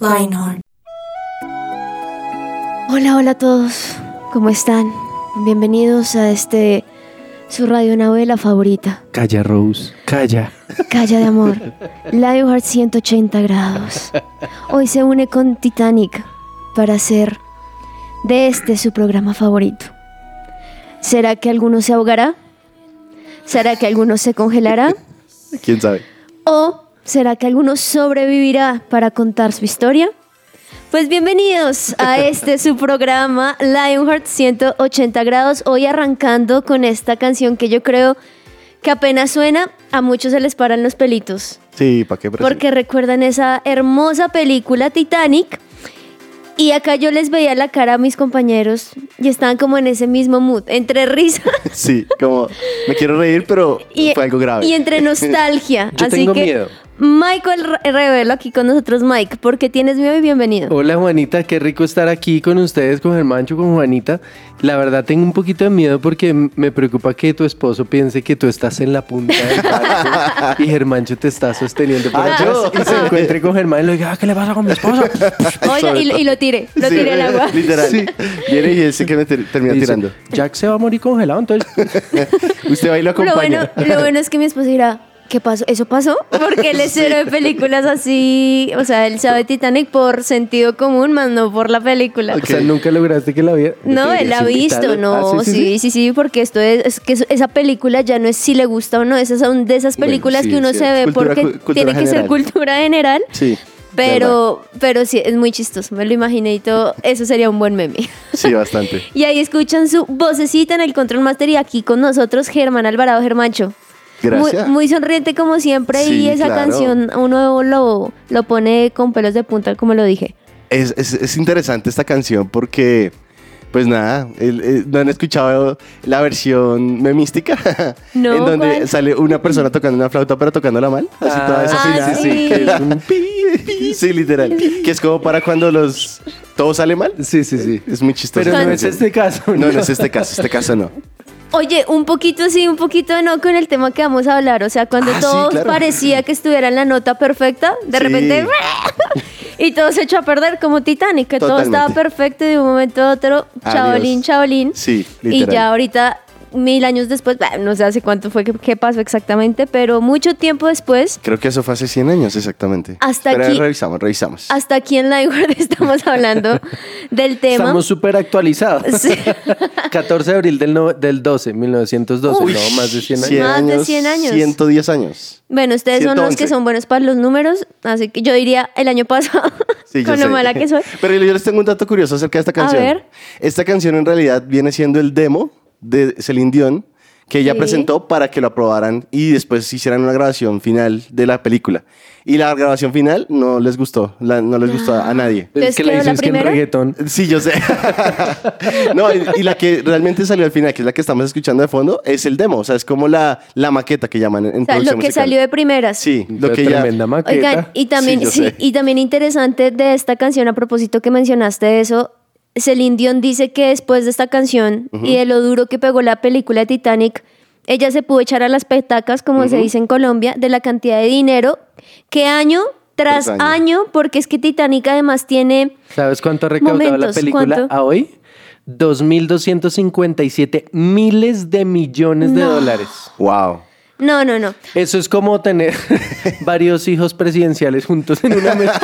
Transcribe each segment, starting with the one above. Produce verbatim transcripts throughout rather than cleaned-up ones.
Lion Heart. Hola, hola a todos, ¿cómo están? Bienvenidos a este, su radionovela favorita. Calla, Rose, calla. Calla de amor. LiveWord ciento ochenta grados. Hoy se une con Titanic para hacer de este su programa favorito. ¿Será que alguno se ahogará? ¿Será que alguno se congelará? ¿Quién sabe? ¿O será que alguno sobrevivirá para contar su historia? Pues bienvenidos a este su programa Lionheart ciento ochenta grados, hoy arrancando con esta canción que yo creo que apenas suena, a muchos se les paran los pelitos. Sí, ¿para qué? Porque recuerdan esa hermosa película Titanic, y acá yo les veía la cara a mis compañeros y estaban como en ese mismo mood, entre risas. Sí, como me quiero reír, pero y, fue algo grave. Y entre nostalgia. Yo así tengo que miedo. Michael Rebelo aquí con nosotros. Mike, ¿por qué tienes miedo? Y bienvenido. Hola, Juanita, qué rico estar aquí con ustedes, con Germancho, con Juanita. La verdad tengo un poquito de miedo porque me preocupa que tu esposo piense que tú estás en la punta del barco y Germancho te está sosteniendo por atrás y se encuentre con Germán y le diga, ah, ¿qué le pasa con mi esposo? Oiga, y, y lo tire, lo sí, tire al agua. Literal, sí. Viene y él sí que me ter- termina dice, tirando. Jack se va a morir congelado, entonces usted va y lo acompaña. Lo bueno, lo bueno es que mi esposo dirá, ¿qué pasó? ¿Eso pasó? Porque él es héroe de películas así, o sea, él sabe Titanic por sentido común, más no por la película. Okay. O sea, ¿nunca lograste que la viera? No, él la ha visto, Titanic. no, ah, sí, sí, sí, sí, sí, sí, porque esto es, es que esa película ya no es si le gusta o no, esas son de esas películas bueno, sí, que uno sí, se ve cultura, porque cu- tiene general. que ser cultura general. Sí. Pero, pero sí, es muy chistoso, me lo imaginé y todo, eso sería un buen meme. Sí, bastante. Y ahí escuchan su vocecita en el Control Master y aquí con nosotros Germán Alvarado. Germancho, Muy, muy sonriente como siempre, sí, y esa claro. canción uno lo, lo pone con pelos de punta, como lo dije. Es, es, es interesante esta canción porque, pues nada, el, el, no han escuchado la versión memística, no, en donde ¿cuál? Sale una persona tocando una flauta pero tocándola mal, así ah, toda esa ah, sí, sí, que es un pi, sí, literal, que es como para cuando los todo sale mal. Sí, sí, sí, es muy chistoso. Pero no es este caso. No, no, no es este caso, este caso no. Oye, un poquito sí, un poquito no con el tema que vamos a hablar. O sea, cuando ah, todos sí, claro. parecía que estuviera en la nota perfecta, de sí. repente y todo se echó a perder como Titanic, que Totalmente. todo estaba perfecto y de un momento a otro, chaolín, chaolín. Sí, literal. Y ya ahorita, mil años después, bueno, no sé hace cuánto fue que, que pasó exactamente, pero mucho tiempo después. Creo que eso fue hace cien años exactamente. Hasta pero aquí. Revisamos, revisamos. Hasta aquí en LiveWord estamos hablando del tema. Estamos súper actualizados. Sí. catorce de abril del, no, del doce, mil novecientos doce, Uy, ¿no? Más de cien años. cien más de cien años. ciento diez años. Bueno, ustedes ciento once son los que son buenos para los números, así que yo diría el año pasado, sí, con lo sé. mala que soy. Pero yo les tengo un dato curioso acerca de esta canción. A ver. Esta canción en realidad viene siendo el demo de Celine Dion, que ella sí. presentó para que lo aprobaran y después hicieran una grabación final de la película. Y la grabación final no les gustó, la, no les gustó ah. a nadie. ¿Es que la hiciste que en reggaetón? Sí, yo sé. No, y, y la que realmente salió al final, que es la que estamos escuchando de fondo, es el demo, o sea, es como la, la maqueta que llaman en, o sea, producción musical. Lo que musical. salió de primeras. Sí, lo que ya... Tremenda maqueta. Oigan, y también, sí, sí, y también interesante de esta canción, a propósito que mencionaste eso, Celine Dion dice que después de esta canción uh-huh. y de lo duro que pegó la película Titanic, ella se pudo echar a las petacas, como uh-huh. se dice en Colombia, de la cantidad de dinero que año tras año. año, porque es que Titanic además tiene... ¿Sabes cuánto ha recaudado momentos, la película ¿cuánto? a hoy? dos mil doscientos cincuenta y siete miles de millones no. de dólares. ¡Wow! No, no, no. Eso es como tener varios hijos presidenciales juntos en una mesa.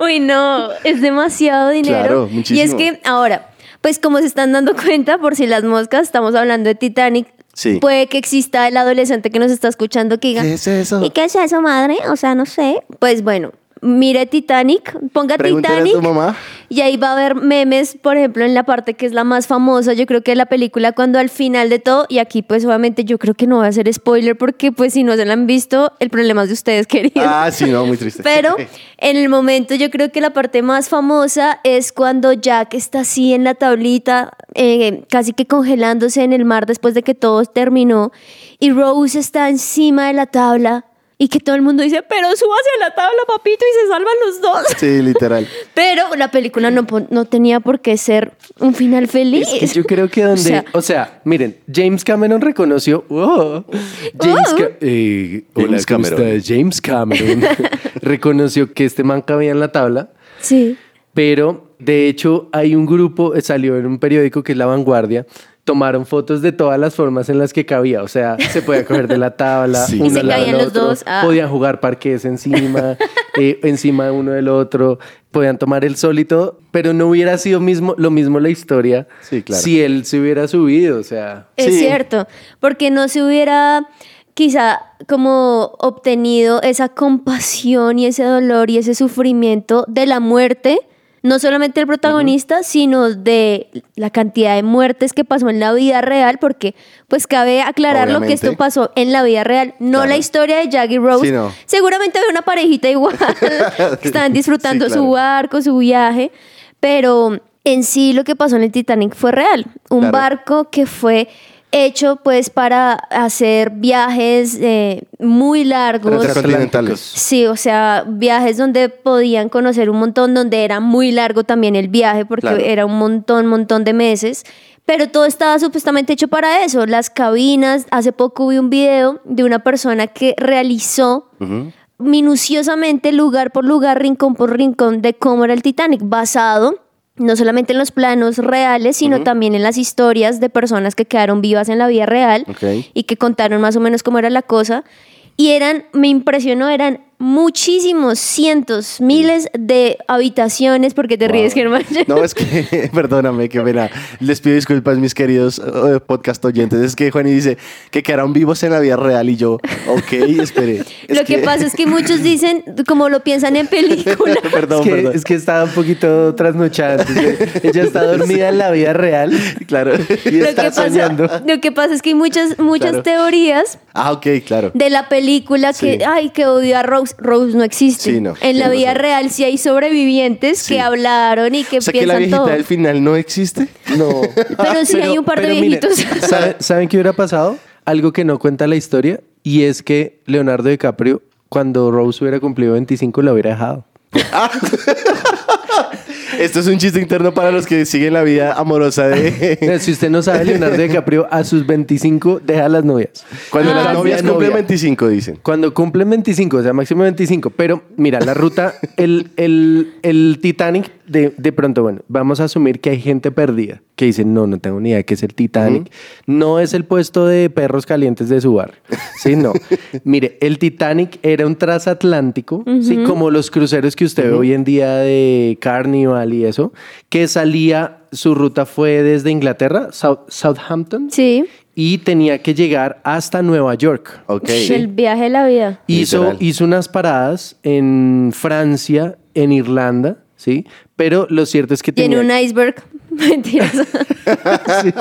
Uy, no, es demasiado dinero. Claro, muchísimo. Y es que ahora, pues como se están dando cuenta, por si las moscas, estamos hablando de Titanic. Sí. Puede que exista el adolescente que nos está escuchando que diga, ¿qué es eso? ¿Y qué es eso, madre? O sea, no sé. Pues bueno, mire Titanic, ponga Pregúntale Titanic. A tu mamá. y ahí va a haber memes, por ejemplo, en la parte que es la más famosa, yo creo que la película, cuando al final de todo, y aquí pues obviamente yo creo que no voy a hacer spoiler porque pues si no se la han visto, el problema es de ustedes, queridos. Ah, sí, no, muy triste. Pero en el momento yo creo que la parte más famosa es cuando Jack está así en la tablita, eh, casi que congelándose en el mar después de que todo terminó, y Rose está encima de la tabla. Y que todo el mundo dice, pero súbase a la tabla, papito, y se salvan los dos. Sí, literal. Pero la película no, no tenía por qué ser un final feliz. Es que yo creo que donde... O sea, o sea miren, James Cameron reconoció... Oh, James, oh. Ca- eh, James, hola, Cameron. James Cameron reconoció que este man cabía en la tabla. Sí. Pero, de hecho, hay un grupo, salió en un periódico que es La Vanguardia... Tomaron fotos de todas las formas en las que cabía. O sea, se podía coger de la tabla, sí. uno al otro. Los dos. Ah. Podían jugar parqués encima, eh, encima de uno del otro. Podían tomar el sol y todo. Pero no hubiera sido mismo, lo mismo la historia sí, claro. si él se hubiera subido. O sea, es sí. cierto. Porque no se hubiera... quizá como obtenido esa compasión y ese dolor y ese sufrimiento de la muerte... No solamente el protagonista, uh-huh. sino de la cantidad de muertes que pasó en la vida real, porque pues cabe aclarar lo que esto pasó en la vida real, no claro. la historia de Jack y Rose. Sí, no. Seguramente había una parejita igual, que estaban disfrutando sí, claro. su barco, su viaje, pero en sí lo que pasó en el Titanic fue real. Un claro. barco que fue... hecho pues para hacer viajes eh, muy largos. Transcontinentales. Sí, o sea, viajes donde podían conocer un montón, donde era muy largo también el viaje porque claro. era un montón, montón de meses. Pero todo estaba supuestamente hecho para eso. Las cabinas, hace poco vi un video de una persona que realizó... Uh-huh. minuciosamente lugar por lugar, rincón por rincón de cómo era el Titanic, basado... no solamente en los planos reales, sino uh-huh. también en las historias de personas que quedaron vivas en la vida real okay. y que contaron más o menos cómo era la cosa. Y eran, me impresionó, eran muchísimos, cientos, miles de habitaciones. ¿Por qué te wow. ríes, Germán? No, es que, perdóname, que pena. Les pido disculpas, mis queridos podcast oyentes. Es que Juani dice que quedaron vivos en la vida real y yo, ok, esperé. Es lo que... que pasa es que muchos dicen, como lo piensan en películas. perdón, es que, perdón. Es que estaba un poquito trasnochada. Ella está dormida en la vida real. Claro. Y lo está que pasa, soñando. Lo que pasa es que hay muchas, muchas claro. teorías. Ah, ok, claro. De la película. Película que, sí. ay, que odio a Rose. Rose no existe. Sí, no, en la vida no real sí hay sobrevivientes sí. que hablaron y que o sea, piensan todo. ¿Que la viejita todo. Del final no existe? No. Pero sí pero, hay un par de viejitos. Miren, ¿saben, ¿saben qué hubiera pasado? Algo que no cuenta la historia y es que Leonardo DiCaprio, cuando Rose hubiera cumplido veinticinco, la hubiera dejado. Ah. Esto es un chiste interno para los que siguen la vida amorosa de... Si usted no sabe, Leonardo DiCaprio a sus veinticinco deja a las novias. Cuando ah, las novias novia. Cumplen veinticinco, dicen. Cuando cumplen veinticinco, o sea, máximo veinticinco. Pero mira, la ruta, el, el, el Titanic, de, de pronto, bueno, vamos a asumir que hay gente perdida que dice, no, no tengo ni idea qué es el Titanic. Uh-huh. No es el puesto de perros calientes de su bar. Sí, no. Mire, el Titanic era un transatlántico, uh-huh. sí, como los cruceros que usted uh-huh. ve hoy en día de Carnival y eso, que salía, su ruta fue desde Inglaterra, South, Southampton, sí. y tenía que llegar hasta Nueva York. Okay. Sí. El viaje de la vida. Hizo, hizo unas paradas en Francia, en Irlanda, ¿sí? Pero lo cierto es que tenía... Tiene un iceberg. Mentiras. sí.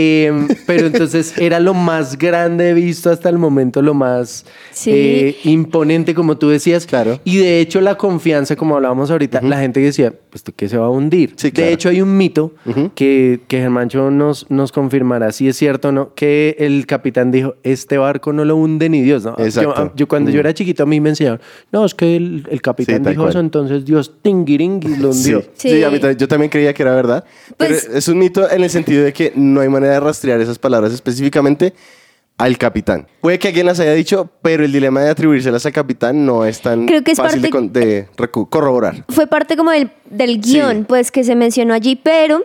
Eh, pero entonces era lo más grande visto hasta el momento, lo más sí. eh, imponente, como tú decías. Claro. Y de hecho la confianza, como hablábamos ahorita, uh-huh. la gente decía, pues tú que se va a hundir. Sí, claro. De hecho hay un mito uh-huh. que, que Germancho nos, nos confirmará, si es cierto o no, que el capitán dijo, este barco no lo hunde ni Dios. ¿No? Exacto. Yo, yo, cuando uh-huh. yo era chiquito a mí me enseñaron, no, es que el, el capitán sí, dijo cual. Eso, entonces Dios tingiringi lo hundió. Sí, sí. sí a mí, yo también creía que era verdad. Pues, pero es un mito en el sentido de que no hay manera de rastrear esas palabras específicamente al capitán. Puede que alguien las haya dicho, pero el dilema de atribuírselas al capitán no es tan Creo que es fácil parte, de, con, de recu- corroborar. Fue parte como del, del guión, sí. pues, que se mencionó allí, pero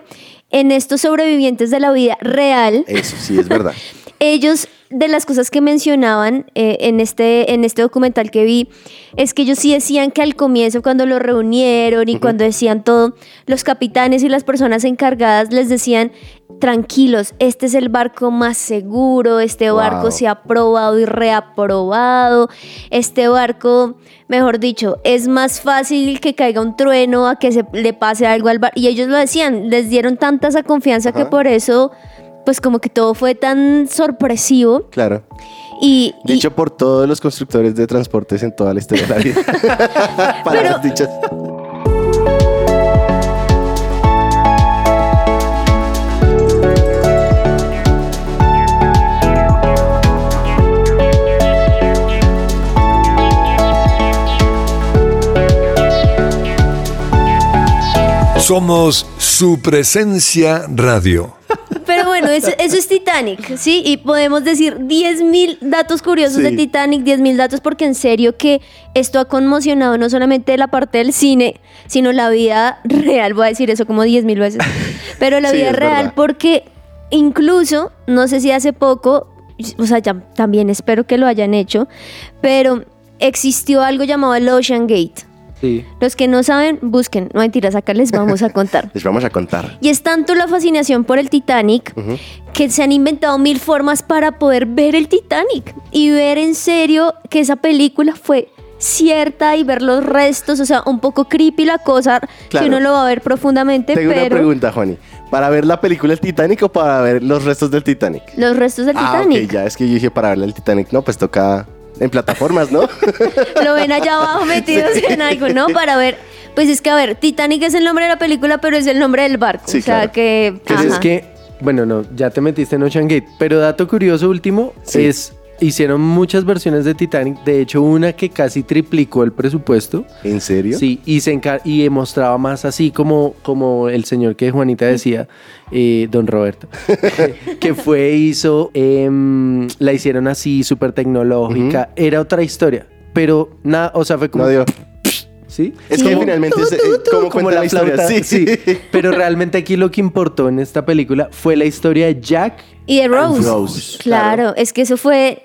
en estos sobrevivientes de la vida real... Eso sí, es verdad. ellos, de las cosas que mencionaban eh, en, este, en este documental que vi, es que ellos sí decían que al comienzo, cuando los reunieron y uh-huh. cuando decían todo, los capitanes y las personas encargadas les decían: tranquilos, este es el barco más seguro, este wow. barco se ha probado y reaprobado, este barco, mejor dicho, es más fácil que caiga un trueno a que se le pase algo al barco. Y ellos lo decían, les dieron tanta esa confianza uh-huh. que por eso... pues como que todo fue tan sorpresivo. Claro. Y, dicho y, por todos los constructores de transportes en toda la historia de la vida. Palabras pero, dichas. Somos Su Presencia Radio. Pero bueno, eso, eso es Titanic, ¿sí? Y podemos decir diez mil datos curiosos sí. de Titanic, diez mil datos, porque en serio que esto ha conmocionado no solamente la parte del cine, sino la vida real, voy a decir eso como diez mil veces, pero la sí, vida real, verdad. Porque incluso, no sé si hace poco, o sea, ya, también espero que lo hayan hecho, pero existió algo llamado el Ocean Gate. Sí. Los que no saben, busquen. No, mentiras, acá les vamos a contar. Les vamos a contar. Y es tanto la fascinación por el Titanic uh-huh. que se han inventado mil formas para poder ver el Titanic y ver en serio que esa película fue cierta y ver los restos. O sea, un poco creepy la cosa, claro. que uno lo va a ver profundamente. Tengo pero... una pregunta, Juani. ¿Para ver la película El Titanic o para ver los restos del Titanic? Los restos del ah, Titanic. Ah, ok, ya es que yo dije para ver el Titanic. No, pues toca... en plataformas, ¿no? Lo ven allá abajo metidos sí. en algo, ¿no? Para ver, pues es que a ver, Titanic es el nombre de la película, pero es el nombre del barco. Sí, o sea claro. que... Pero ajá. es que, bueno, no, ya te metiste en Ocean Gate, pero dato curioso último sí. es, hicieron muchas versiones de Titanic, de hecho una que casi triplicó el presupuesto. ¿En serio? Sí, y, se encar- y mostraba más así como, como el señor que Juanita decía, eh, don Roberto, que, que fue, hizo, eh, la hicieron así, súper tecnológica, uh-huh. era otra historia, pero nada, o sea, fue como... No dio. ¿Sí? Es sí. que finalmente tú, tú, tú, como, como la, la historia, flauta, sí. sí. Pero realmente aquí lo que importó en esta película fue la historia de Jack y de Rose. Rose. Claro, claro, es que eso fue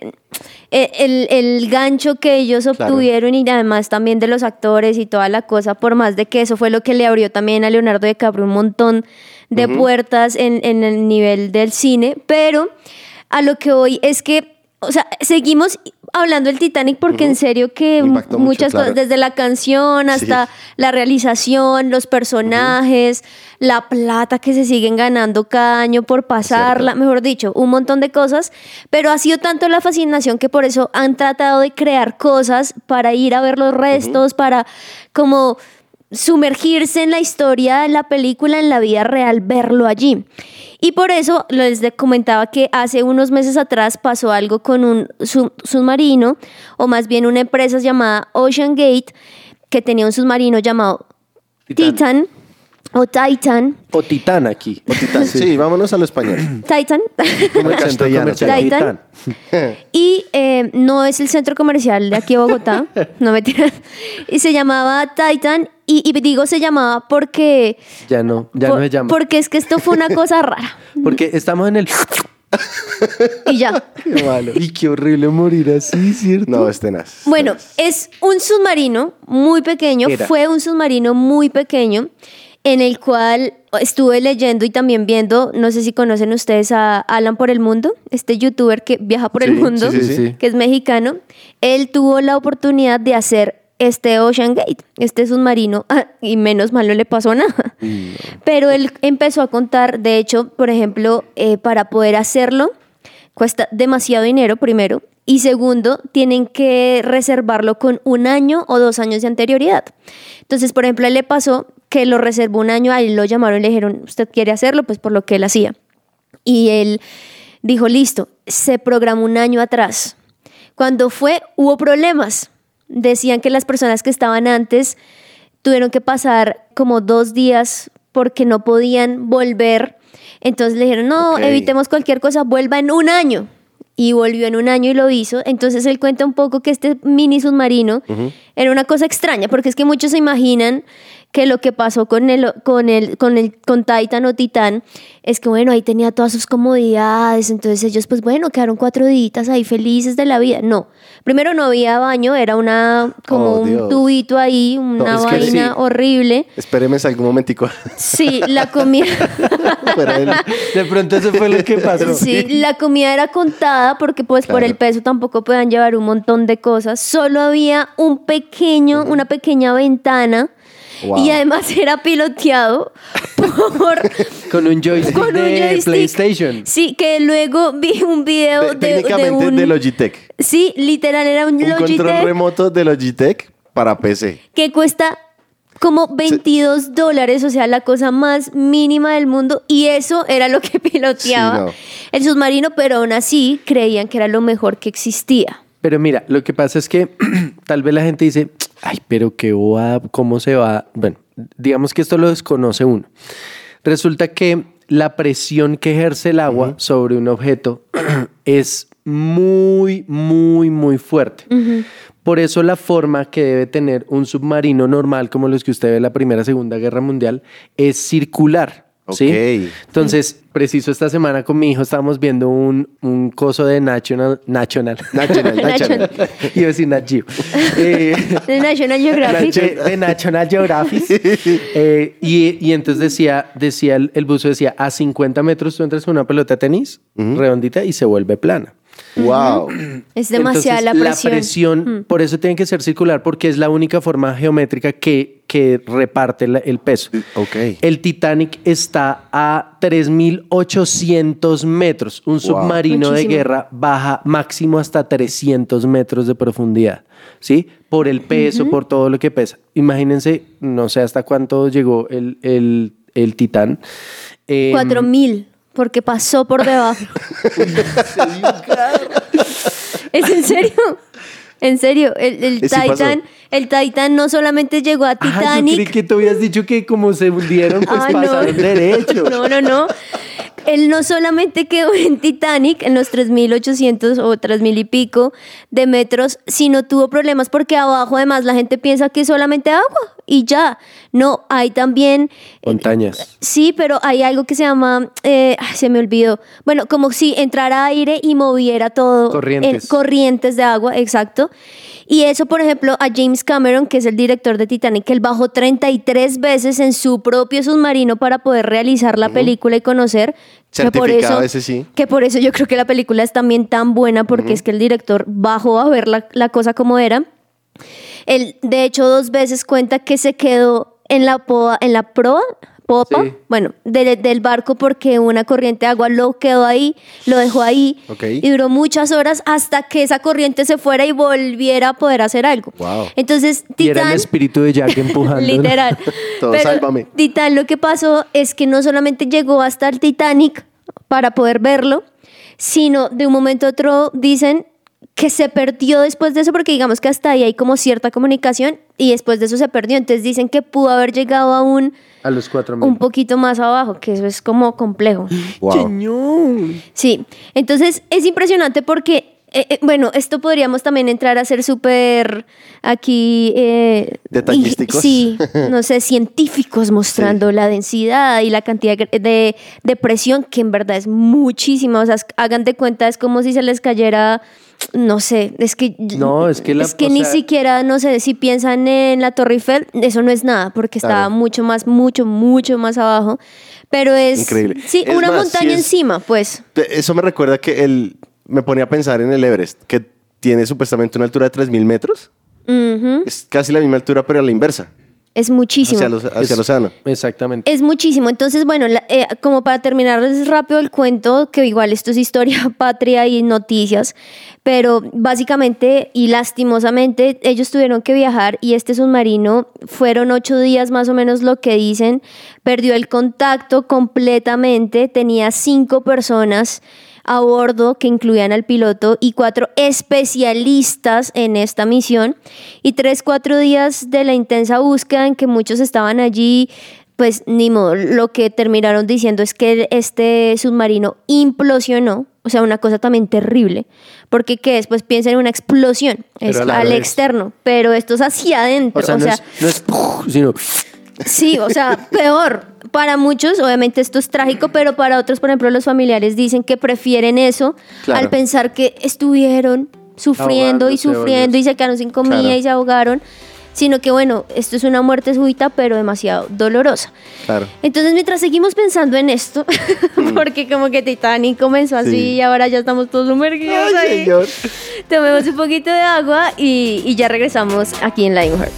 el, el gancho que ellos obtuvieron claro. y además también de los actores y toda la cosa, por más de que eso fue lo que le abrió también a Leonardo DiCaprio un montón de uh-huh. puertas en, en el nivel del cine, pero a lo que voy es que, o sea, seguimos... hablando del Titanic porque uh-huh. en serio que muchas mucho, cosas, claro. desde la canción hasta sí. la realización, los personajes, uh-huh. la plata que se siguen ganando cada año por pasarla, cierto. Mejor dicho, un montón de cosas, pero ha sido tanto la fascinación que por eso han tratado de crear cosas para ir a ver los restos, uh-huh. para como sumergirse en la historia, en la película, en la vida real, verlo allí. Y por eso les comentaba que hace unos meses atrás pasó algo con un submarino, o más bien una empresa llamada Ocean Gate, que tenía un submarino llamado Titan, Titan o Titan. O Titan aquí. O Titan. Sí. sí, vámonos a lo español. Titan. Como el castellano. Titan. Y eh, no es el centro comercial de aquí de Bogotá, no me tiran. Y se llamaba Titan. Y, y digo se llamaba porque... Ya no, ya por, no se llama. Porque es que esto fue una cosa rara. Porque estamos en el... y ya. Qué malo. Y qué horrible morir así, ¿cierto? No, es tenaz. Bueno, es un submarino muy pequeño. Era. Fue un submarino muy pequeño en el cual estuve leyendo y también viendo, no sé si conocen ustedes a Alan por el Mundo, este youtuber que viaja por sí, el mundo, sí, sí, sí. que es mexicano. Él tuvo la oportunidad de hacer... este Ocean Gate, este submarino, y menos mal no le pasó nada. No. Pero él empezó a contar, de hecho, por ejemplo, eh, para poder hacerlo, cuesta demasiado dinero, primero, y segundo, tienen que reservarlo con un año o dos años de anterioridad. Entonces, por ejemplo, él le pasó que lo reservó un año, a él lo llamaron y le dijeron, ¿usted quiere hacerlo? Pues por lo que él hacía. Y él dijo, listo, se programó un año atrás. Cuando fue, hubo problemas. Decían que las personas que estaban antes tuvieron que pasar como dos días porque no podían volver. Entonces le dijeron, no, okay. evitemos cualquier cosa, vuelva en un año. Y volvió en un año y lo hizo. Entonces él cuenta un poco que este mini submarino uh-huh. era una cosa extraña, porque es que muchos se imaginan que lo que pasó con el, con el, con el, con Titan o Titán es que, bueno, ahí tenía todas sus comodidades, entonces ellos, pues bueno, quedaron cuatro días ahí felices de la vida. No, primero no había baño, era una, como oh, un Dios. tubito ahí, una no, vaina es que sí. horrible. Espéreme algún momentico. Sí, la comida... de pronto eso fue lo que pasó. Sí, la comida era contada porque pues claro. por el peso tampoco podían llevar un montón de cosas. Solo había un pequeño, una pequeña ventana. Wow. Y además era piloteado por... con un joystick con un de joystick. PlayStation. Sí, que luego vi un video de, de técnicamente de, un, de Logitech. Sí, literal, era un, un Logitech. Un control remoto de Logitech para P C. Que cuesta... como veintidós dólares, o sea, la cosa más mínima del mundo. Y eso era lo que piloteaba sí, no. el submarino, pero aún así creían que era lo mejor que existía. Pero mira, lo que pasa es que tal vez la gente dice, ay, pero qué boba, ¿cómo se va? Bueno, digamos que esto lo desconoce uno. Resulta que la presión que ejerce el agua uh-huh. sobre un objeto es muy, muy, muy fuerte. Uh-huh. Por eso la forma que debe tener un submarino normal, como los que usted ve en la Primera, Segunda Guerra Mundial, es circular. Okay. ¿Sí? Entonces, preciso esta semana con mi hijo estábamos viendo un, un coso de National... National. National. National. Iba a decir Nat Geo. Eh, de National Geographic. De, de National Geographic. eh, y, y entonces decía, decía el, el buzo decía, a cincuenta metros tú entras con una pelota de tenis uh-huh. redondita y se vuelve plana. Wow. Es demasiada la presión. La presión, mm. por eso tiene que ser circular, porque es la única forma geométrica que, que reparte la, el peso. Okay. El Titanic está a tres mil ochocientos metros. Un wow. submarino Muchísimo. de guerra baja máximo hasta trescientos metros de profundidad, ¿sí? Por el peso, uh-huh. por todo lo que pesa. Imagínense, no sé hasta cuánto llegó el, el, el Titán. Eh, cuatro mil. Porque pasó por debajo. ¿Es en serio? En serio, el, el Titan, sí el Titan no solamente llegó a Titanic. Ah, yo creí que tú habías dicho que como se hundieron, pues ah, pasaron no. derecho. No, no, no. Él no solamente quedó en Titanic, en los tres mil ochocientos o tres mil y pico de metros, sino tuvo problemas porque abajo además la gente piensa que es solamente agua y ya. No, hay también... montañas. Eh, sí, pero hay algo que se llama... Eh, ay, se me olvidó. Bueno, como si entrara aire y moviera todo. Corrientes. En, corrientes de agua, exacto. Y eso, por ejemplo, a James Cameron, que es el director de Titanic, que él bajó treinta y tres veces en su propio submarino para poder realizar la uh-huh. película y conocer... certificado ese sí. Que por eso yo creo que la película es también tan buena, porque uh-huh. es que el director bajó a ver la, la cosa como era. Él, de hecho, dos veces cuenta que se quedó en la, poa, en la proa, popa, sí. bueno, de, del barco porque una corriente de agua lo quedó ahí, lo dejó ahí okay. y duró muchas horas hasta que esa corriente se fuera y volviera a poder hacer algo. Wow. Entonces, Titán, y era el espíritu de Jack empujando. Literal. ¿No? Todo, pero, sálvame. Titán, lo que pasó es que no solamente llegó hasta el Titanic para poder verlo, sino de un momento a otro dicen... que se perdió después de eso, porque digamos que hasta ahí hay como cierta comunicación y después de eso se perdió. Entonces dicen que pudo haber llegado aún a los cuatro mil. Un poquito más abajo, que eso es como complejo. Wow. ¡Señor! Sí, entonces es impresionante porque... Eh, eh, bueno, esto podríamos también entrar a ser súper aquí... Eh, ¿detallísticos? Sí, no sé, científicos mostrando sí. la densidad y la cantidad de, de presión, que en verdad es muchísima. O sea, hagan de cuenta, es como si se les cayera... No sé, es que... No, es que, la, es que ni sea, siquiera, no sé, si piensan en la Torre Eiffel, eso no es nada, porque estaba claro. mucho más, mucho, mucho más abajo. Pero es... increíble. Sí, es una más, montaña si es, encima, pues. Eso me recuerda que el... me ponía a pensar en el Everest, que tiene supuestamente una altura de tres mil metros. Uh-huh. Es casi la misma altura, pero a la inversa. Es muchísimo. Hacia, los, hacia el océano. Exactamente. Es muchísimo. Entonces, bueno, la, eh, como para terminarles rápido el cuento, que igual esto es historia, patria y noticias, pero básicamente y lastimosamente ellos tuvieron que viajar y este submarino, fueron ocho días más o menos lo que dicen, perdió el contacto completamente, tenía cinco personas a bordo que incluían al piloto y cuatro especialistas en esta misión y tres, cuatro días de la intensa búsqueda en que muchos estaban allí, pues ni modo, lo que terminaron diciendo es que este submarino implosionó, o sea, una cosa también terrible, porque que después piensa en una explosión es, al vez. externo, pero esto es hacia adentro, o sea, o sea no es, no es sino... Sí, o sea, peor. Para muchos, obviamente esto es trágico, pero para otros, por ejemplo, los familiares dicen que prefieren eso, claro, al pensar que estuvieron sufriendo ahogándose, y sufriendo ellos, y se quedaron sin comida, claro, y se ahogaron, sino que, bueno, esto es una muerte súbita, pero demasiado dolorosa. Claro. Entonces, mientras seguimos pensando en esto, mm. porque como que Titanic comenzó así, sí, y ahora ya estamos todos sumergidos. Ay, ahí, señor. Tomemos un poquito de agua y, y ya regresamos aquí en Lion Heart.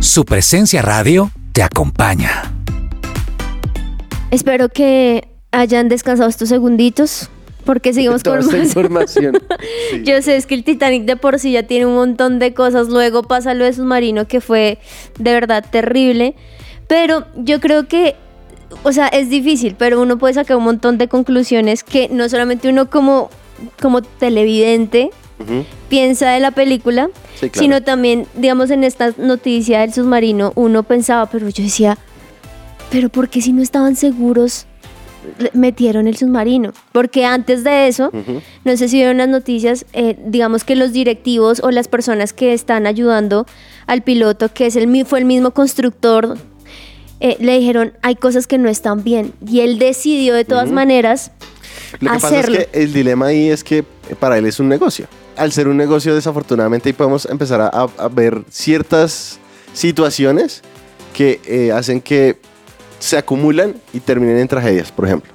Su Presencia Radio te acompaña. Espero que hayan descansado estos segunditos, porque seguimos toda con más información. Sí. Yo sé, es que el Titanic de por sí ya tiene un montón de cosas. Luego pasa lo de submarino, que fue de verdad terrible. Pero yo creo que, o sea, es difícil, pero uno puede sacar un montón de conclusiones que no solamente uno como, como televidente, uh-huh, piensa de la película, sí, claro, sino también, digamos, en esta noticia del submarino, uno pensaba, pero yo decía, pero ¿por qué si no estaban seguros metieron el submarino? Porque antes de eso, uh-huh, no sé si vieron las noticias, eh, digamos que los directivos o las personas que están ayudando al piloto, que es el, fue el mismo constructor, eh, le dijeron, hay cosas que no están bien, y él decidió de todas, uh-huh, maneras hacerlo. Lo que pasa es que el dilema ahí es que para él es un negocio. Al ser un negocio, desafortunadamente, y podemos empezar a, a ver ciertas situaciones que eh, hacen que se acumulan y terminen en tragedias, por ejemplo.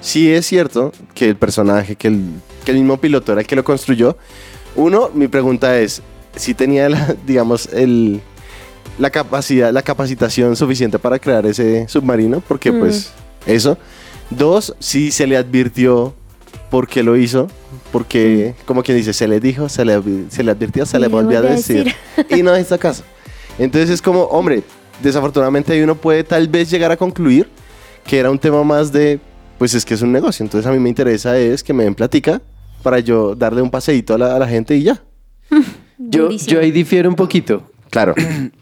Sí es cierto que el personaje, que el, que el mismo piloto era el que lo construyó. Uno, mi pregunta es, si ¿sí tenía, la, digamos, el, la capacidad, la capacitación suficiente para crear ese submarino? Porque, mm. pues, eso. Dos, si ¿sí se le advirtió por qué lo hizo? Porque, como quien dice, se le dijo, se le, se le advirtió, se le volvió a decir. Y no hizo caso. Entonces es como, hombre, desafortunadamente ahí uno puede tal vez llegar a concluir que era un tema más de, pues es que es un negocio. Entonces a mí me interesa es que me den platica para yo darle un paseíto a la, a la gente y ya. yo, yo ahí difiero un poquito. Claro.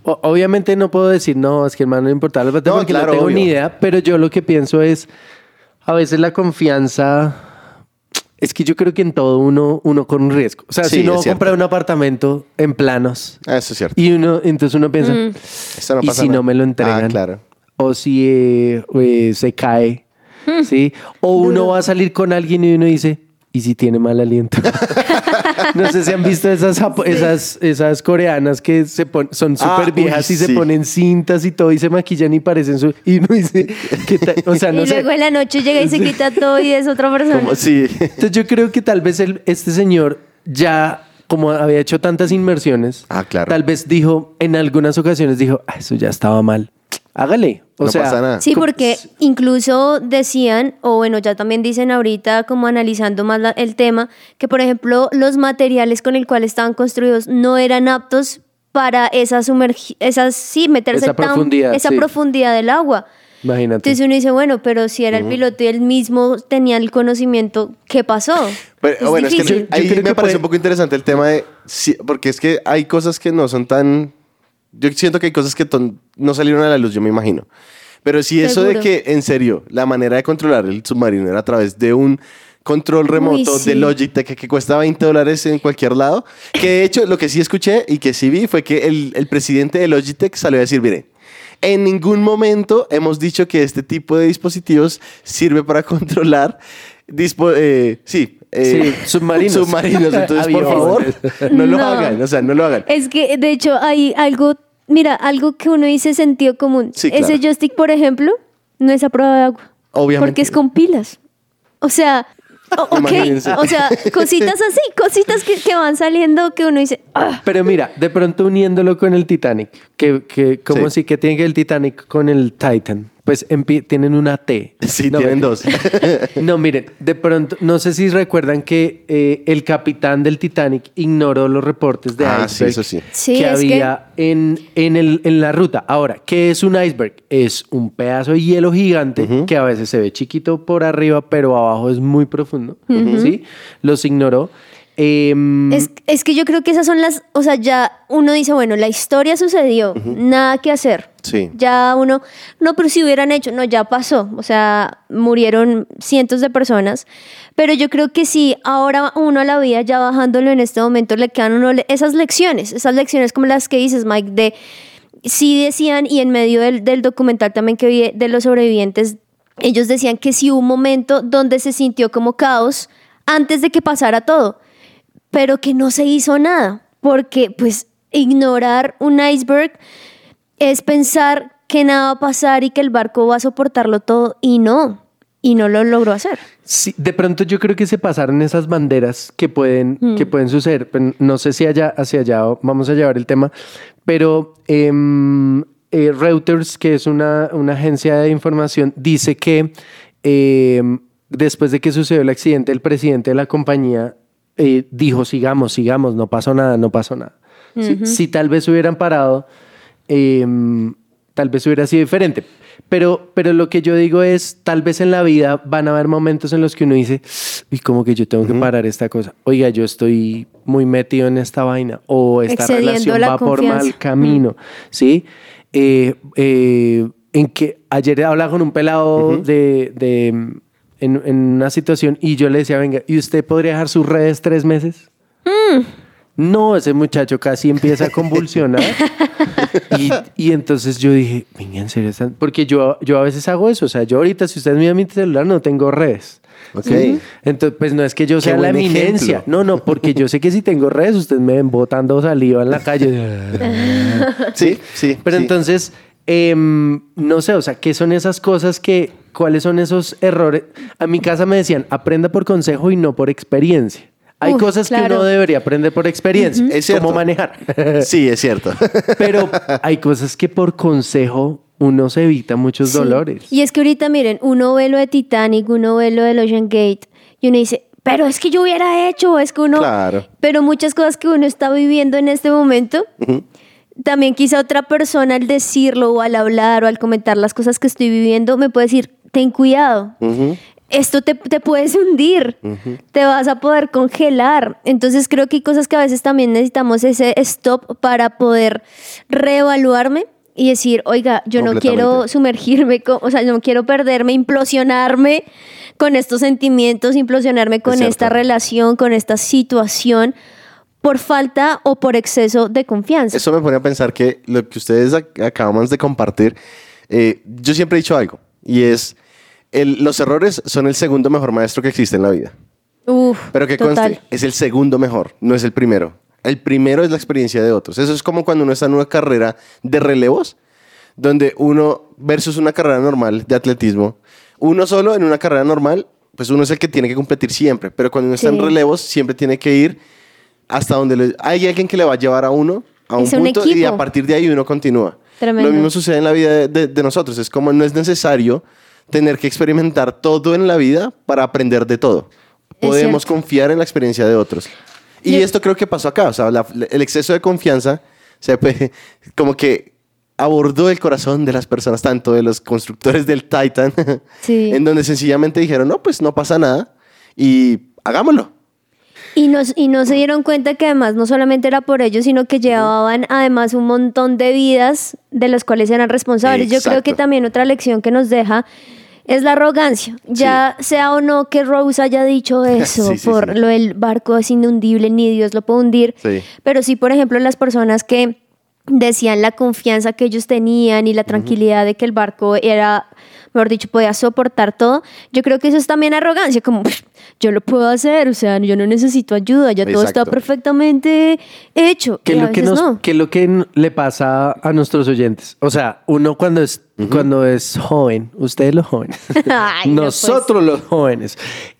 o, obviamente no puedo decir, no, es que hermano no importa, no, porque claro, no tengo obvio. ni idea, pero yo lo que pienso es, a veces la confianza... Es que yo creo que en todo uno, uno con un riesgo. O sea, sí, si uno compra un apartamento en planos. Eso es cierto. Y uno, entonces uno piensa, mm. Esto no ¿y pasa si nada? No me lo entregan? Ah, claro. O si eh, eh, se cae, mm. ¿sí? O uno va a salir con alguien y uno dice, ¿y si tiene mal aliento? No sé si han visto esas, japo- esas, esas coreanas que se pon- son súper ah, viejas uy, y sí. se ponen cintas y todo y se maquillan y parecen... Su- y no dice... ¿qué ta-? O sea, no y sé. Luego en la noche llega y se quita todo y es otra persona. Como, sí. Entonces yo creo que tal vez el, este señor ya, como había hecho tantas inmersiones, ah, claro. tal vez dijo, en algunas ocasiones dijo, ah, eso ya estaba mal. Hágale, o no sea, pasa nada. Sí, porque incluso decían, o bueno, ya también dicen ahorita, como analizando más la, el tema, que por ejemplo los materiales con el cual estaban construidos no eran aptos para esa sumergi- esas, sí, meterse esa, tan, profundidad, esa sí. profundidad del agua. Imagínate. Entonces uno dice, bueno, pero si era uh-huh. el piloto y él mismo tenía el conocimiento, ¿qué pasó? Pero, es bueno, difícil. Es que ahí yo, yo me que parece puede... un poco interesante el tema de, sí, porque es que hay cosas que no son tan. Yo siento que hay cosas que ton- no salieron a la luz, yo me imagino. Pero si eso Seguro. de que, en serio, la manera de controlar el submarino era a través de un control remoto Uy, sí. de Logitech que, que cuesta veinte dólares en cualquier lado. Que de hecho, lo que sí escuché y que sí vi fue que el, el presidente de Logitech salió a decir, mire, en ningún momento hemos dicho que este tipo de dispositivos sirve para controlar... Dispo- eh, sí... Eh, sí, submarinos. submarinos. Entonces, por favor, no lo no. hagan. O sea, no lo hagan. Es que, de hecho, hay algo... Mira, algo que uno dice sentido común. Sí, claro. Ese joystick, por ejemplo, no es a prueba de agua. Obviamente. Porque es con pilas. O sea... Oh, okay. O sea, cositas así, cositas que, que van saliendo que uno dice... Ah. Pero mira, de pronto uniéndolo con el Titanic, que, que como sí. si que tiene que el Titanic con el Titan, Pues tienen una T. Sí, no, tienen dos. No, miren, de pronto, no sé si recuerdan que eh, el capitán del Titanic ignoró los reportes de ah, iceberg sí, eso sí. Sí, que había que... En, en, el, en la ruta. Ahora, ¿qué es un iceberg? Es un pedazo de hielo gigante uh-huh. que a veces se ve chiquito por arriba, pero abajo es muy profundo. Uh-huh. ¿Sí? Los ignoró. Eh, es, es que yo creo que esas son las, o sea, ya uno dice, bueno, la historia sucedió, uh-huh. nada que hacer. Sí. Ya uno, no, pero si hubieran hecho, no, ya pasó, o sea, murieron cientos de personas, pero yo creo que sí, ahora uno a la vida, ya bajándolo en este momento, le quedan uno le- esas lecciones, esas lecciones como las que dices, Mike, de, sí decían, y en medio del, del documental también que vi de los sobrevivientes, ellos decían que sí hubo un momento donde se sintió como caos antes de que pasara todo. Pero que no se hizo nada, porque pues ignorar un iceberg es pensar que nada va a pasar y que el barco va a soportarlo todo, y no, y no lo logró hacer. Sí, de pronto yo creo que se pasaron esas banderas que pueden, mm. que pueden suceder, no sé si allá, hacia allá vamos a llevar el tema, pero eh, eh, Reuters, que es una, una agencia de información, dice que eh, después de que sucedió el accidente, el presidente de la compañía Eh, dijo, sigamos, sigamos, no pasó nada, no pasó nada. Uh-huh. Si, si tal vez hubieran parado, eh, tal vez hubiera sido diferente. Pero, pero lo que yo digo es, tal vez en la vida van a haber momentos en los que uno dice, y como que yo tengo uh-huh. que parar esta cosa. Oiga, yo estoy muy metido en esta vaina, o esta excediendo relación va confianza. Por mal camino. Uh-huh. ¿Sí? Eh, eh, en que ayer hablaba con un pelado uh-huh. de... de En, en una situación, y yo le decía, venga, ¿y usted podría dejar sus redes tres meses? Mm. No, ese muchacho casi empieza a convulsionar. y, y entonces yo dije, venga, en serio, porque yo, yo a veces hago eso. O sea, yo ahorita, si ustedes miran mi celular, no tengo redes. Okay. Entonces, pues no es que yo sea la eminencia. Ejemplo. No, no, porque yo sé que si tengo redes, ustedes me ven botando saliva en la calle. sí, sí. Pero sí. Entonces... Eh, no sé, o sea, ¿qué son esas cosas que, cuáles son esos errores? A mi casa me decían, aprenda por consejo y no por experiencia. Hay Uf, cosas claro. que uno debería aprender por experiencia, uh-huh. es cierto. Cómo manejar. Sí, es cierto. Pero hay cosas que por consejo uno se evita muchos sí. dolores. Y es que ahorita, miren, uno ve lo de Titanic, uno ve lo del Ocean Gate y uno dice... Pero es que yo hubiera hecho, es que uno... Claro. Pero muchas cosas que uno está viviendo en este momento... Uh-huh. También quizá otra persona al decirlo o al hablar o al comentar las cosas que estoy viviendo me puede decir, ten cuidado, uh-huh. esto te, te puedes hundir, uh-huh. te vas a poder congelar. Entonces creo que hay cosas que a veces también necesitamos ese stop para poder reevaluarme y decir, oiga, yo no quiero sumergirme, con, o sea, no quiero perderme, implosionarme con estos sentimientos, implosionarme con esta relación, con esta situación, por falta o por exceso de confianza. Eso me pone a pensar que lo que ustedes ac- acabamos de compartir, eh, yo siempre he dicho algo, y es, el, los errores son el segundo mejor maestro que existe en la vida. Uf, pero que conste, es el segundo mejor, no es el primero. El primero es la experiencia de otros. Eso es como cuando uno está en una carrera de relevos, donde uno versus una carrera normal de atletismo, uno solo en una carrera normal, pues uno es el que tiene que competir siempre, pero cuando uno está sí. en relevos siempre tiene que ir hasta donde le, hay alguien que le va a llevar a uno a un es punto un y a partir de ahí uno continúa. Tremendo. Lo mismo sucede en la vida de, de, de nosotros. Es como no es necesario tener que experimentar todo en la vida para aprender de todo. Podemos confiar en la experiencia de otros. Y Yo, esto creo que pasó acá. O sea, la, el exceso de confianza se puede, como que abordó el corazón de las personas, tanto de los constructores del Titan, sí. en donde sencillamente dijeron, no, pues no pasa nada y hagámoslo. Y no, y no se dieron cuenta que además no solamente era por ellos, sino que llevaban además un montón de vidas de las cuales eran responsables. Exacto. Yo creo que también otra lección que nos deja es la arrogancia. Ya sí. sea o no que Rose haya dicho eso, sí, sí, por sí. lo del barco es inundible, ni Dios lo puede hundir. Sí. Pero sí, por ejemplo, las personas que decían la confianza que ellos tenían y la tranquilidad uh-huh. de que el barco era... mejor dicho, podía soportar todo. Yo creo que eso es también arrogancia, como yo lo puedo hacer, o sea, yo no necesito ayuda, ya Exacto. todo está perfectamente hecho. ¿Qué es lo, no. lo que le pasa a nuestros oyentes? O sea, uno cuando es, uh-huh. cuando es joven, ustedes los jóvenes, Ay, nosotros no, pues. los jóvenes,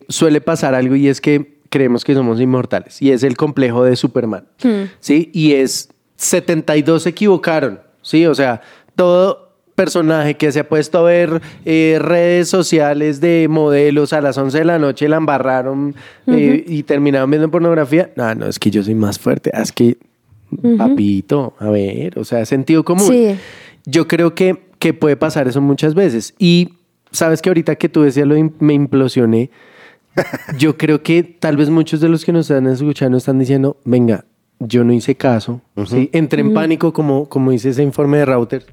suele pasar algo y es que creemos que somos inmortales y es el complejo de Superman, hmm. ¿sí? Y es setenta y dos se equivocaron, ¿sí? O sea, todo... personaje que se ha puesto a ver eh, redes sociales de modelos a las once de la noche, la embarraron eh, uh-huh. y terminaron viendo pornografía. No, no, es que yo soy más fuerte. Es que, uh-huh. papito, a ver, o sea, sentido común. Sí. Yo creo que, que puede pasar eso muchas veces. Y sabes que ahorita que tú decías lo de, me implosioné, yo creo que tal vez muchos de los que nos están escuchando están diciendo, venga, yo no hice caso, uh-huh. ¿sí? Entré uh-huh. en pánico, como, como dice ese informe de Reuters,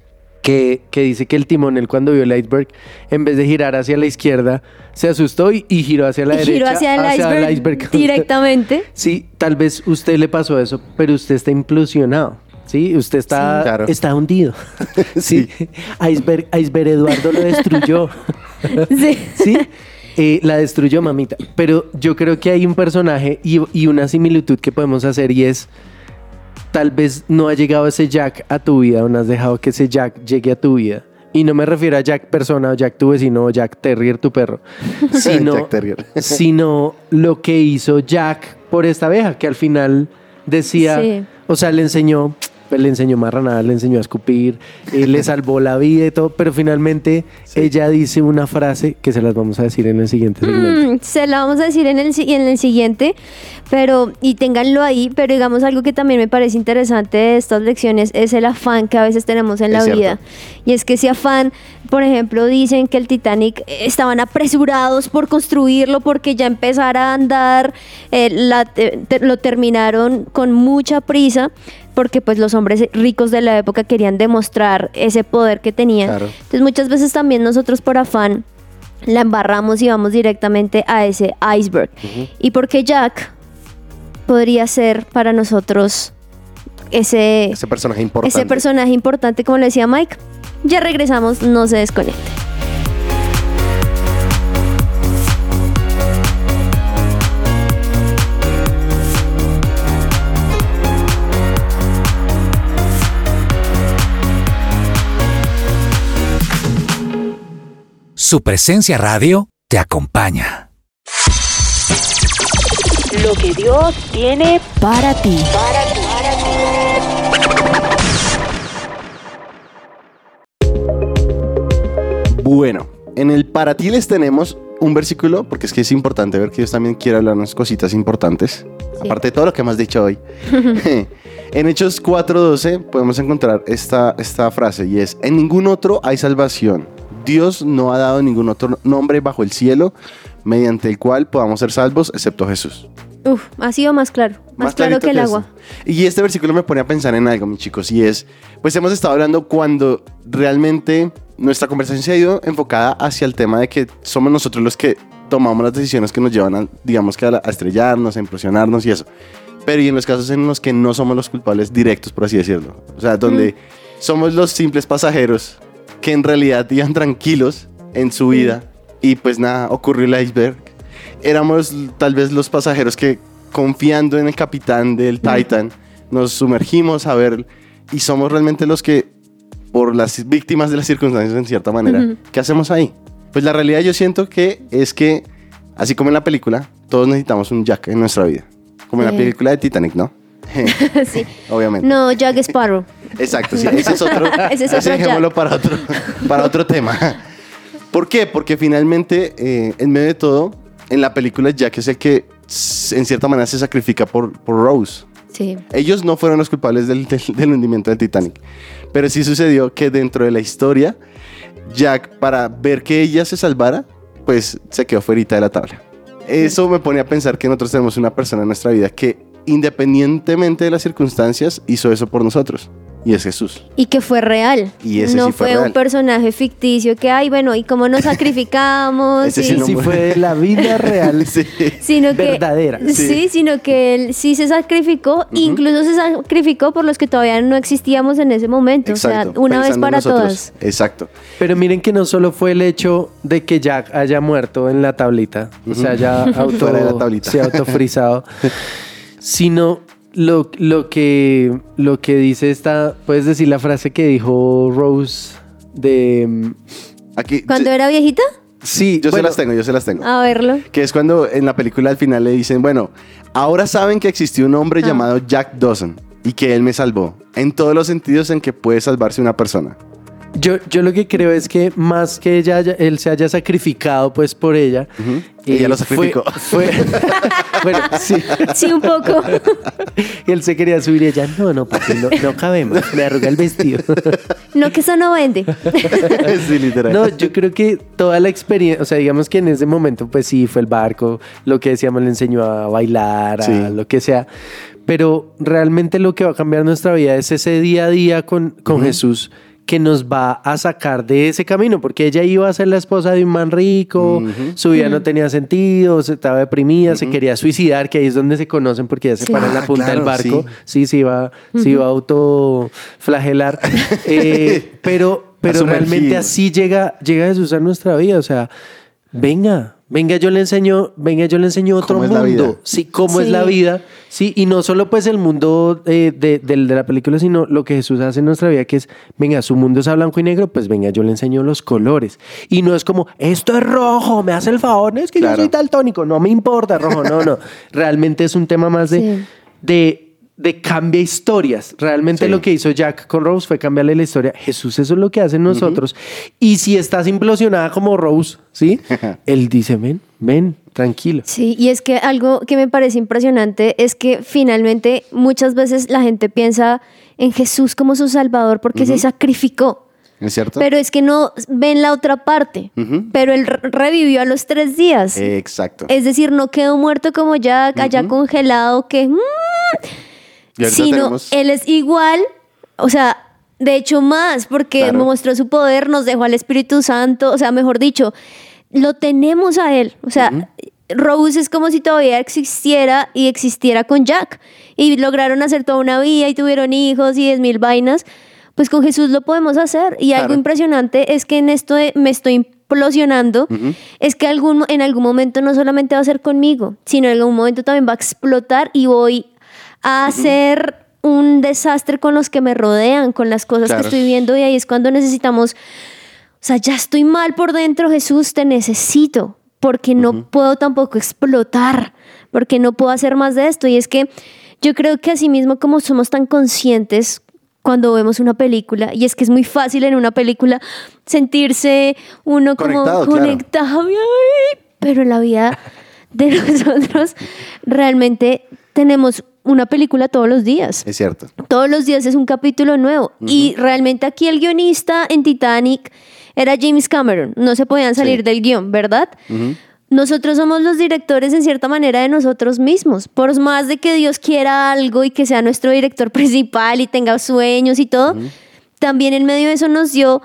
que, que dice que el timonel, cuando vio el iceberg, en vez de girar hacia la izquierda, se asustó y, y giró hacia la y derecha. Giró hacia, el, hacia iceberg el iceberg directamente. Sí, tal vez usted le pasó eso, pero usted está implosionado. Sí, usted está, sí, claro. está hundido. Sí. sí. Iceberg, iceberg Eduardo lo destruyó. Sí. ¿Sí? Eh, la destruyó, mamita. Pero yo creo que hay un personaje y, y una similitud que podemos hacer, y es, tal vez no ha llegado ese Jack a tu vida, o no has dejado que ese Jack llegue a tu vida. Y no me refiero a Jack persona, o Jack tu vecino, o Jack Terrier tu perro, sino, Jack Terrier. sino lo que hizo Jack por esta abeja, que al final decía, sí. o sea, le enseñó... le enseñó marranada, le enseñó a escupir, eh, le salvó la vida y todo, pero finalmente sí. ella dice una frase que se las vamos a decir en el siguiente segmento. Mm, se la vamos a decir en el, en el siguiente, pero, y ténganlo ahí, pero digamos algo que también me parece interesante de estas lecciones es el afán que a veces tenemos en es la cierto. vida. Y es que ese afán, por ejemplo, dicen que el Titanic estaban apresurados por construirlo porque ya empezara a andar, eh, la, te, lo terminaron con mucha prisa, porque pues los hombres ricos de la época querían demostrar ese poder que tenían. Claro. Entonces muchas veces también nosotros por afán la embarramos y vamos directamente a ese iceberg. Uh-huh. Y porque Jack podría ser para nosotros ese, ese personaje importante. Ese personaje importante, como lo decía Mike. Ya regresamos, no se desconecte. Su Presencia Radio te acompaña. Lo que Dios tiene para ti. Para ti, para ti. Bueno, en el para ti les tenemos un versículo, porque es que es importante ver que Dios también quiere hablarnos cositas importantes. Sí. Aparte de todo lo que hemos dicho hoy. En Hechos cuatro doce podemos encontrar esta, esta frase, y es: en ningún otro hay salvación. Dios no ha dado ningún otro nombre bajo el cielo mediante el cual podamos ser salvos, excepto Jesús. Uf, ha sido más claro, más, más claro que el agua. Este. Y este versículo me pone a pensar en algo, mis chicos, y es, pues hemos estado hablando cuando realmente nuestra conversación se ha ido enfocada hacia el tema de que somos nosotros los que tomamos las decisiones que nos llevan a, digamos que a estrellarnos, a implosionarnos y eso. Pero y en los casos en los que no somos los culpables directos, por así decirlo. O sea, donde mm. somos los simples pasajeros que en realidad iban tranquilos en su vida y pues nada, ocurrió el iceberg. Éramos tal vez los pasajeros que, confiando en el capitán del Titan, nos sumergimos a ver, y somos realmente los que, por las víctimas de las circunstancias en cierta manera, uh-huh. ¿qué hacemos ahí? Pues la realidad yo siento que es que, así como en la película, todos necesitamos un Jack en nuestra vida, como en sí. la película de Titanic, ¿no? Sí. Obviamente. No, Jack Sparrow. Exacto, sí, ese es otro. Ese es otro, dejémoslo para otro, para otro tema. ¿Por qué? Porque finalmente, eh, en medio de todo, en la película Jack es el que en cierta manera se sacrifica por, por Rose. Sí. Ellos no fueron los culpables del, del, del hundimiento del Titanic, pero sí sucedió que dentro de la historia, Jack, para ver que ella se salvara, pues se quedó fuerita de la tabla. Eso me pone a pensar que nosotros tenemos una persona en nuestra vida que, independientemente de las circunstancias, hizo eso por nosotros, y es Jesús. Y que fue real. Y ese no sí fue, fue real. Un personaje ficticio que, ay, bueno, y cómo nos sacrificamos. Ese sí, sí, no sí fue la vida real, sí. Sino que, verdadera. Sí. sí, sino que él sí se sacrificó, uh-huh. incluso se sacrificó por los que todavía no existíamos en ese momento. Exacto, o sea, una vez para todas. Exacto. Pero miren que no solo fue el hecho de que Jack haya muerto en la tablita, uh-huh. o sea, ya auto, fuera de la tablita. Se ha autofrizado. Sino lo, lo, que, lo que dice esta... ¿Puedes decir la frase que dijo Rose de... Aquí, ¿cuando yo, era viejita? Sí. Yo bueno, se las tengo, yo se las tengo. A verlo. Que es cuando en la película al final le dicen, bueno, ahora saben que existió un hombre ah. llamado Jack Dawson y que él me salvó en todos los sentidos en que puede salvarse una persona. Yo, yo lo que creo es que más que ella haya, él se haya sacrificado pues por ella. Uh-huh. Eh, ella lo sacrificó. Fue, fue, bueno, sí. Sí, un poco. Él se quería subir y ella, no, no, papi, no, no cabemos. Me arruga el vestido. No, que eso no vende. Sí, literal. No, yo creo que toda la experiencia, o sea, digamos que en ese momento pues sí, fue el barco, lo que decíamos, le enseñó a bailar, a sí. lo que sea. Pero realmente lo que va a cambiar nuestra vida es ese día a día con, con uh-huh. Jesús, que nos va a sacar de ese camino, porque ella iba a ser la esposa de un man rico, uh-huh. su vida uh-huh. no tenía sentido, se estaba deprimida, uh-huh. se quería suicidar, que ahí es donde se conocen, porque ella se sí. para en la punta ah, claro, del barco, sí, sí se iba, uh-huh. se iba a autoflagelar, eh, pero, pero realmente así llega, llega Jesús a nuestra vida, o sea, venga, venga yo le enseño, venga yo le enseño otro mundo, sí, cómo sí. es la vida. Sí, y no solo pues el mundo eh, de, de, de la película, sino lo que Jesús hace en nuestra vida, que es, venga, su mundo es a blanco y negro, pues venga, yo le enseño los colores. Y no es como, esto es rojo, me hace el favor, no es que claro. yo soy daltónico, no me importa rojo, no, no. Realmente es un tema más de, sí. de, de cambia historias. Realmente sí. lo que hizo Jack con Rose fue cambiarle la historia. Jesús, eso es lo que hacen nosotros. Uh-huh. Y si estás implosionada como Rose, ¿sí? Él dice, ven, ven. Tranquilo. Sí, y es que algo que me parece impresionante es que finalmente muchas veces la gente piensa en Jesús como su salvador porque uh-huh. se sacrificó. ¿Es cierto? Pero es que no ven la otra parte. Uh-huh. Pero él revivió a los tres días. Exacto. Es decir, no quedó muerto como Jack, uh-huh. allá congelado, que... Mmm, sino tenemos... él es igual, o sea... De hecho, más, porque claro. mostró su poder, nos dejó al Espíritu Santo, o sea, mejor dicho... Lo tenemos a él, o sea, uh-huh. Rose es como si todavía existiera y existiera con Jack y lograron hacer toda una vida y tuvieron hijos y diez mil vainas, pues con Jesús lo podemos hacer y claro. algo impresionante es que en esto de, me estoy implosionando, uh-huh. es que algún, en algún momento no solamente va a ser conmigo, sino en algún momento también va a explotar y voy a uh-huh. hacer... un desastre con los que me rodean, con las cosas claro. que estoy viendo y ahí es cuando necesitamos... O sea, ya estoy mal por dentro, Jesús, te necesito, porque no uh-huh. puedo tampoco explotar, porque no puedo hacer más de esto. Y es que yo creo que así mismo como somos tan conscientes cuando vemos una película, y es que es muy fácil en una película sentirse uno conectado, como conectado, claro. pero en la vida de nosotros realmente tenemos una película todos los días. Es cierto. Todos los días es un capítulo nuevo. Uh-huh. Y realmente aquí el guionista en Titanic... Era James Cameron, no se podían salir sí. del guión, ¿verdad? Uh-huh. Nosotros somos los directores en cierta manera de nosotros mismos. Por más de que Dios quiera algo y que sea nuestro director principal y tenga sueños y todo, uh-huh. también en medio de eso nos dio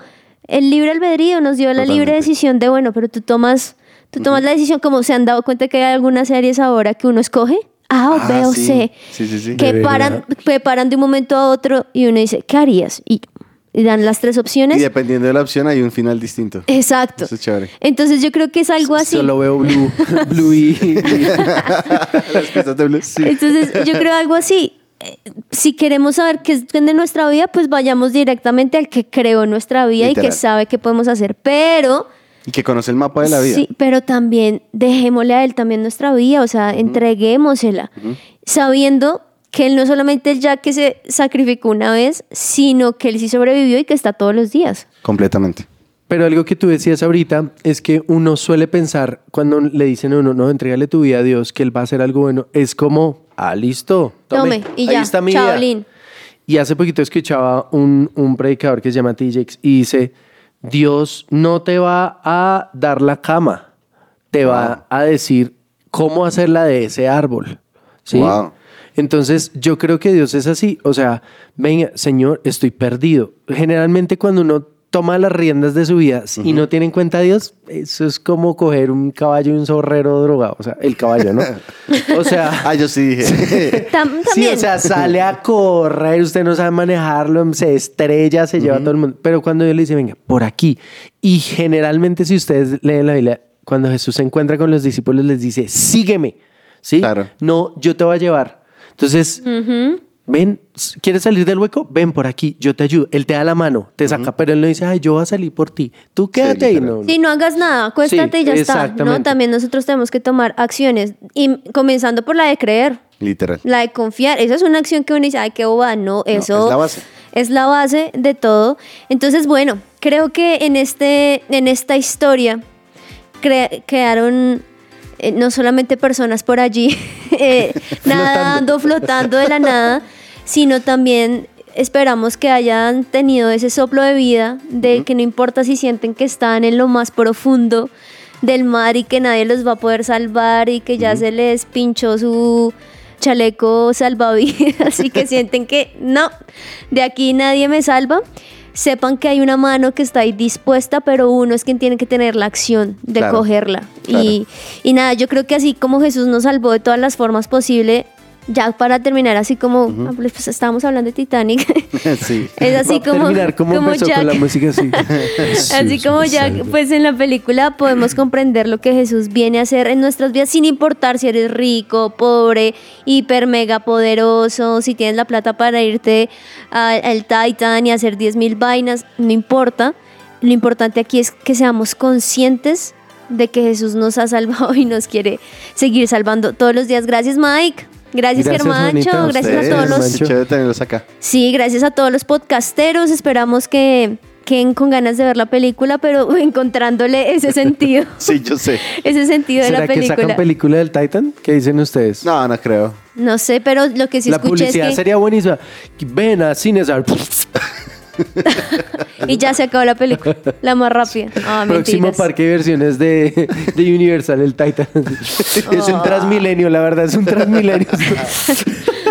el libre albedrío, nos dio Totalmente. La libre decisión de, bueno, pero tú tomas, tú tomas uh-huh. la decisión, como se han dado cuenta que hay algunas series ahora que uno escoge. A o B o C, que paran, que paran de un momento a otro y uno dice, ¿qué harías? Y... Y dan las tres opciones. Y dependiendo de la opción hay un final distinto. Exacto. Eso es chévere. Entonces yo creo que es algo así. Solo veo blue. Blue y... Las cosas de blue. Sí. Entonces yo creo algo así. Si queremos saber qué es de nuestra vida, pues vayamos directamente al que creó nuestra vida Literal. Y que sabe qué podemos hacer. Pero... Y que conoce el mapa de la vida. Sí, pero también dejémosle a él también nuestra vida. O sea, uh-huh. entreguémosela. Uh-huh. Sabiendo... que él no solamente el Jack que se sacrificó una vez, sino que él sí sobrevivió y que está todos los días. Completamente. Pero algo que tú decías ahorita es que uno suele pensar cuando le dicen a uno, no, entrégale tu vida a Dios, que él va a hacer algo bueno. Es como, ah, listo, tome, tome y ya, ahí está mi vida. Y hace poquito escuchaba un, un predicador que se llama T J X y dice, Dios no te va a dar la cama, te va wow. a decir cómo hacerla de ese árbol. ¿Sí? Wow. Entonces, yo creo que Dios es así. O sea, venga, Señor, estoy perdido. Generalmente cuando uno toma las riendas de su vida uh-huh. y no tiene en cuenta a Dios, eso es como coger un caballo y un zorrero drogado. O sea, el caballo, ¿no? O sea... ah, yo sí dije. ¿También? Sí, o sea, sale a correr, usted no sabe manejarlo, se estrella, se lleva uh-huh. a todo el mundo. Pero cuando Dios le dice, venga, por aquí. Y generalmente, si ustedes leen la Biblia, cuando Jesús se encuentra con los discípulos, les dice, sígueme. ¿Sí? Claro. No, yo te voy a llevar. Entonces, uh-huh. ven, ¿quieres salir del hueco? Ven por aquí, yo te ayudo. Él te da la mano, te saca, uh-huh. pero él no dice, ay, yo voy a salir por ti. Tú quédate sí, ahí. No, no. Sí, no hagas nada, acuéstate sí, y ya está. ¿No? También nosotros tenemos que tomar acciones, y comenzando por la de creer. Literal. La de confiar. Esa es una acción que uno dice, ay, qué bobada. No, eso no, es la base. Es la base de todo. Entonces, bueno, Creo que en, este, en esta historia cre- quedaron eh, no solamente personas por allí eh, nadando, flotando de la nada, sino también esperamos que hayan tenido ese soplo de vida, de uh-huh. que no importa si sienten que están en lo más profundo del mar y que nadie los va a poder salvar y que ya uh-huh. se les pinchó su chaleco salvavidas, así que sienten que no, de aquí nadie me salva. Sepan que hay una mano que está ahí dispuesta, pero uno es quien tiene que tener la acción de claro, cogerla. Claro. Y, y nada, yo creo que así como Jesús nos salvó de todas las formas posible, ya para terminar así como, uh-huh. pues estábamos hablando de Titanic. Sí. Es así Va, como, terminar, como Jack. Con la música así. Así como Jack, pues en la película podemos comprender lo que Jesús viene a hacer en nuestras vidas, sin importar si eres rico, pobre, hiper mega poderoso, si tienes la plata para irte al Titan y hacer diez mil vainas, no importa. Lo importante aquí es que seamos conscientes de que Jesús nos ha salvado y nos quiere seguir salvando todos los días. Gracias, Mike. Gracias, Germancho, gracias, gracias a todos los... Chévere tenerlos acá. Sí, gracias a todos los podcasteros. Esperamos que queden con ganas de ver la película, pero encontrándole ese sentido. Sí, yo sé. Ese sentido de la película. ¿Será que sacan película del Titan? ¿Qué dicen ustedes? No, no creo. No sé, pero lo que sí escuché es que... La publicidad sería buenísima. Ven a Cinesar. Y ya se acabó la película, la más rápida. Oh, próximo mentiras. Parque de diversiones de, de Universal, el Titan. Oh. Es un transmilenio, la verdad, es un transmilenio.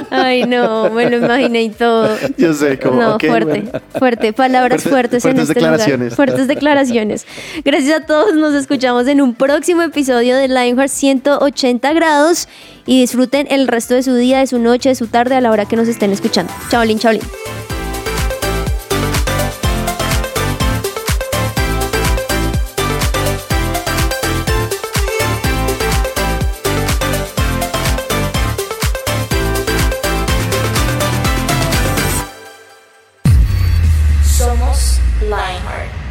Ay, no, me lo imaginé y todo. Yo sé cómo. No, okay, fuerte, bueno. fuerte. Palabras fuertes, fuertes en este declaraciones. Lugar. Fuertes declaraciones. Gracias a todos. Nos escuchamos en un próximo episodio de Lion Heart ciento ochenta grados. Y disfruten el resto de su día, de su noche, de su tarde, a la hora que nos estén escuchando. Chaolín, chaolín. Somos Lion Heart.